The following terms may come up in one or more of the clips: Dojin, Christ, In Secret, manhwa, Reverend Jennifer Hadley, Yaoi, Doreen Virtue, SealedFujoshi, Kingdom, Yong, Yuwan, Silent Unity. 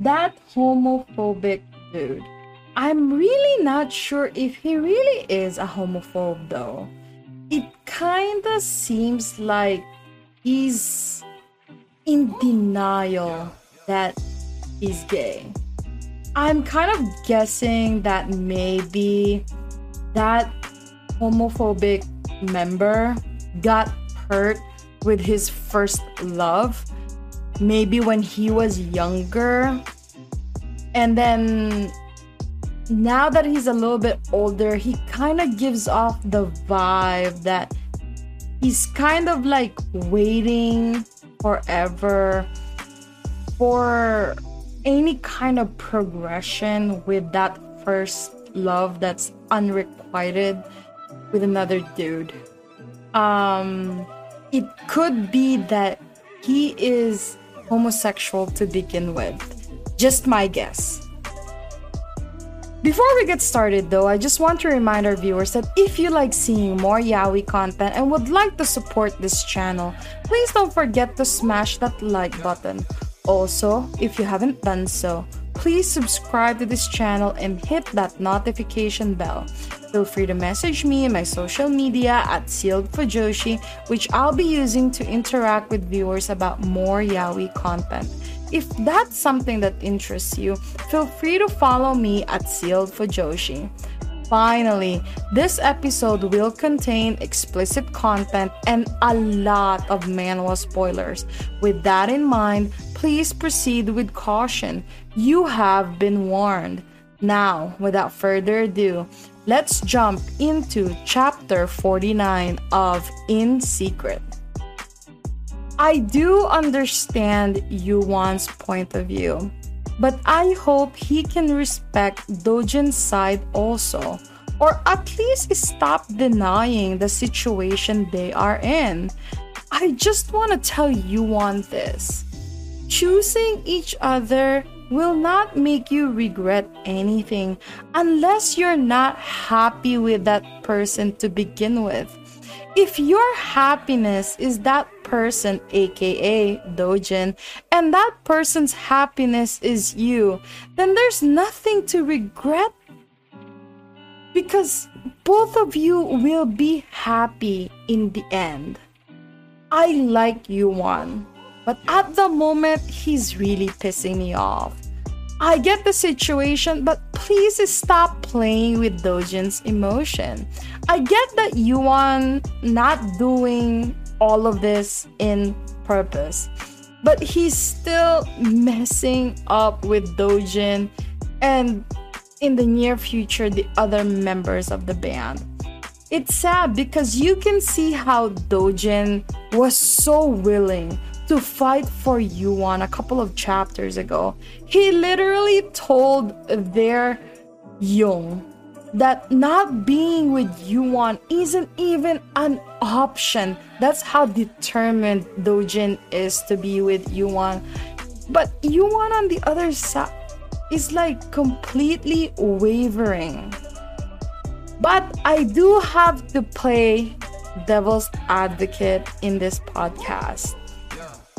That homophobic dude. I'm really not sure if he really is a homophobe though. It kinda seems like he's in denial that he's gay. I'm kind of guessing that maybe that homophobic member got hurt with his first love. Maybe when he was younger, and then now that he's a little bit older, he kind of gives off the vibe that he's kind of like waiting forever for any kind of progression with that first love that's unrequited with another dude. It could be that he is homosexual to begin with. Just my guess. Before we get started though, I just want to remind our viewers that if you like seeing more yaoi content and would like to support this channel, please don't forget to smash that like button. Also, if you haven't done so, please subscribe to this channel and hit that notification bell. Feel free to message me in my social media at SealedFujoshi, which I'll be using to interact with viewers about more yaoi content. If that's something that interests you, feel free to follow me at SealedFujoshi. Finally, this episode will contain explicit content and a lot of manhwa spoilers. With that in mind, please proceed with caution. You have been warned. Now, without further ado, let's jump into chapter 49 of In Secret. I do understand Yuwan's point of view, but I hope he can respect Dojin's side also, or at least stop denying the situation they are in. I just want to tell Yuwan this. Choosing each other will not make you regret anything unless you're not happy with that person to begin with. If your happiness is that person, aka Dojin, and that person's happiness is you, then there's nothing to regret because both of you will be happy in the end. I like Yuwan, but at the moment, he's really pissing me off. I get the situation, but please stop playing with Dojin's emotion. I get that Yuwan not doing all of this in purpose, but he's still messing up with Dojin and in the near future, the other members of the band. It's sad because you can see how Dojin was so willing to fight for Yuwan a couple of chapters ago. He literally told their Yong that not being with Yuwan isn't even an option. That's how determined Dojin is to be with Yuwan. But Yuwan on the other side is like completely wavering. But I do have to play devil's advocate in this podcast.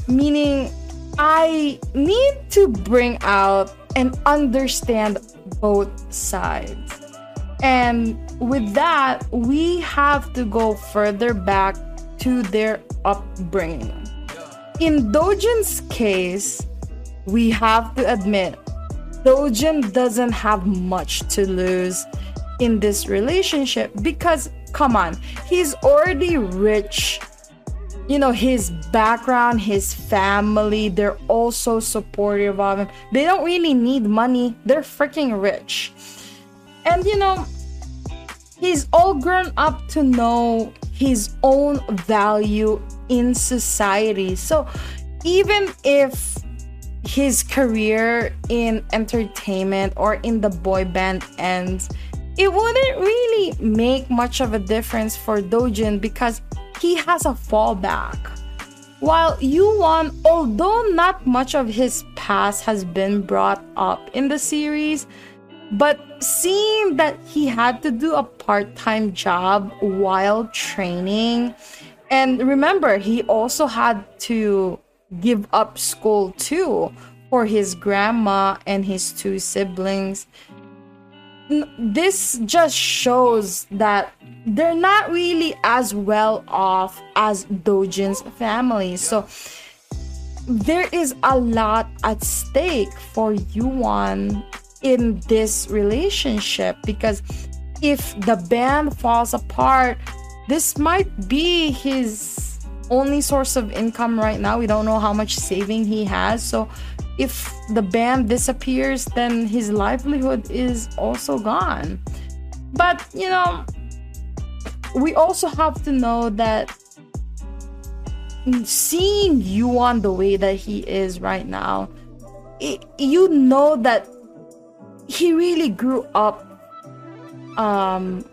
Meaning, I need to bring out and understand both sides. And with that, we have to go further back to their upbringing. In Dojin's case, we have to admit, Dojin doesn't have much to lose in this relationship because, come on, he's already rich. You know, his background, his family, they're all so supportive of him. They don't really need money. They're freaking rich. And, you know, he's all grown up to know his own value in society. So even if his career in entertainment or in the boy band ends, it wouldn't really make much of a difference for Dojin because he has a fallback. While Yuwan, although not much of his past has been brought up in the series, but seeing that he had to do a part-time job while training, and remember, he also had to give up school too for his grandma and his two siblings. This just shows that they're not really as well off as Dojin's family. So there is a lot at stake for Yuwan in this relationship, because if the band falls apart, this might be his only source of income right now. We don't know how much saving he has. So if the band disappears, then his livelihood is also gone. But, you know, we also have to know that seeing Yuwan the way that he is right now, you know that he really grew up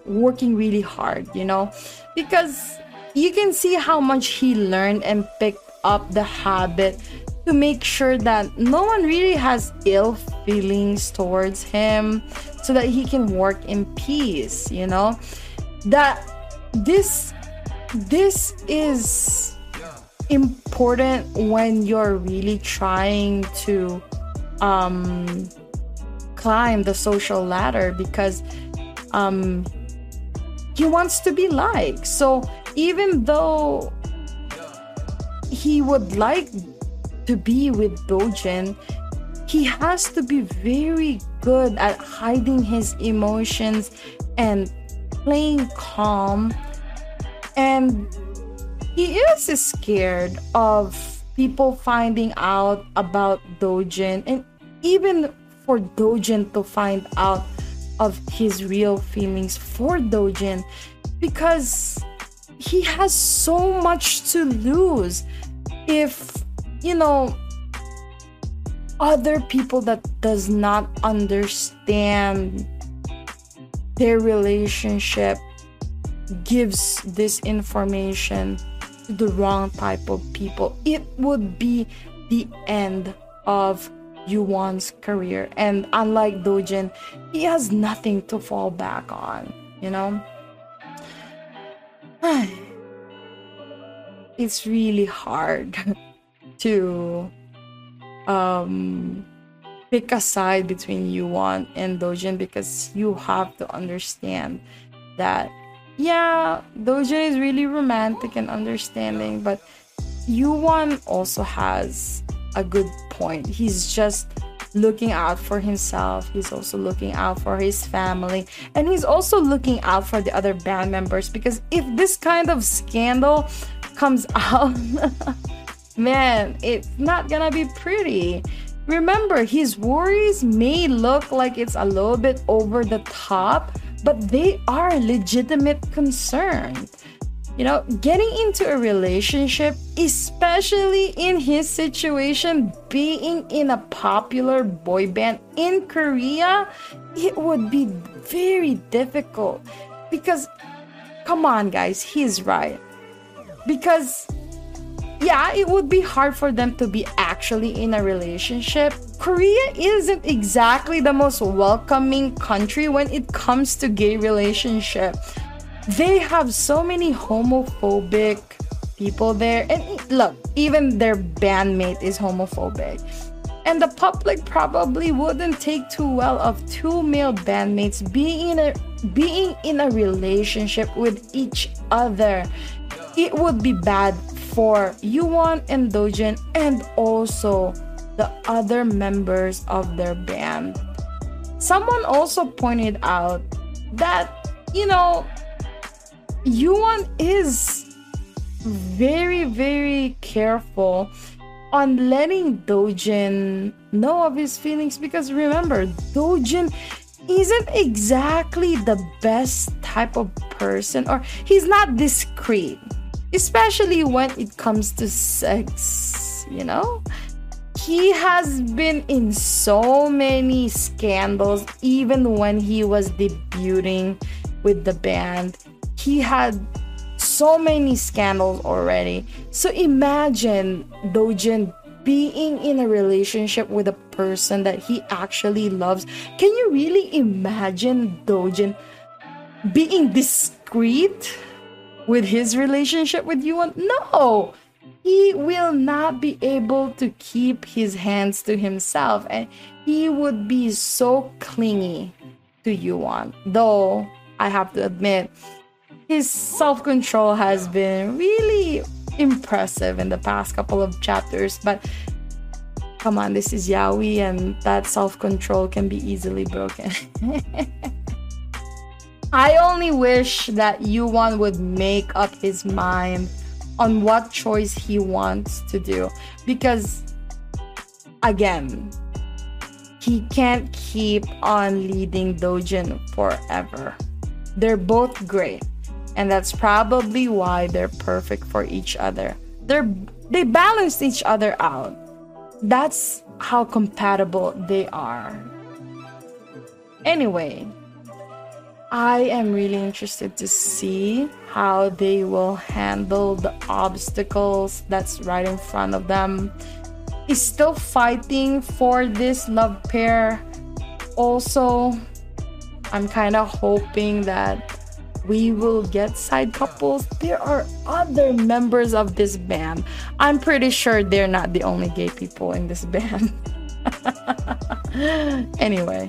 working really hard, you know, because you can see how much he learned and picked up the habit to make sure that no one really has ill feelings towards him so that he can work in peace, you know? That this is important when you're really trying to climb the social ladder, because he wants to be liked. So even though he would like to be with Dojin, he has to be very good at hiding his emotions and playing calm. And he is scared of people finding out about Dojin, and even for Dojin to find out of his real feelings for Dojin, because he has so much to lose if, you know, other people that does not understand their relationship gives this information to the wrong type of people. It would be the end of Yuwan's career. And unlike Dojin, he has nothing to fall back on, you know? It's really hard to pick a side between Yuwan and Dojin, because you have to understand that, yeah, Dojin is really romantic and understanding, but Yuwan also has a good point. He's just looking out for himself. He's also looking out for his family, and he's also looking out for the other band members, because if this kind of scandal comes out, man, it's not gonna be pretty. Remember, his worries may look like it's a little bit over the top, but they are legitimate concerns. You know, getting into a relationship, especially in his situation, being in a popular boy band in Korea, it would be very difficult. Because, come on guys, he's right. Because, yeah, it would be hard for them to be actually in a relationship. Korea isn't exactly the most welcoming country when it comes to gay relationships. They have so many homophobic people there. And look, even their bandmate is homophobic. And the public probably wouldn't take too well of two male bandmates being in a relationship with each other. It would be bad for Yuwan and Dojin, and also the other members of their band. Someone also pointed out that, you know, Yuwan is very, very careful on letting Dojin know of his feelings, because remember, Dojin isn't exactly the best type of person, or he's not discreet, especially when it comes to sex, you know? He has been in so many scandals, even when he was debuting with the band. He had so many scandals already. So imagine Dojin being in a relationship with a person that he actually loves. Can you really imagine Dojin being discreet with his relationship with Yuwan? No! He will not be able to keep his hands to himself, and he would be so clingy to Yuwan. Though, I have to admit, his self-control has been really impressive in the past couple of chapters, but come on, this is Yaoi, and that self-control can be easily broken. I only wish that Yuwan would make up his mind on what choice he wants to do, because again, he can't keep on leading Dojin forever. They're both great, and that's probably why they're perfect for each other. They balance each other out. That's how compatible they are. Anyway, I am really interested to see how they will handle the obstacles that's right in front of them. Is still fighting for this love pair. Also, I'm kind of hoping that we will get side couples. There are other members of this band. I'm pretty sure they're not the only gay people in this band. Anyway,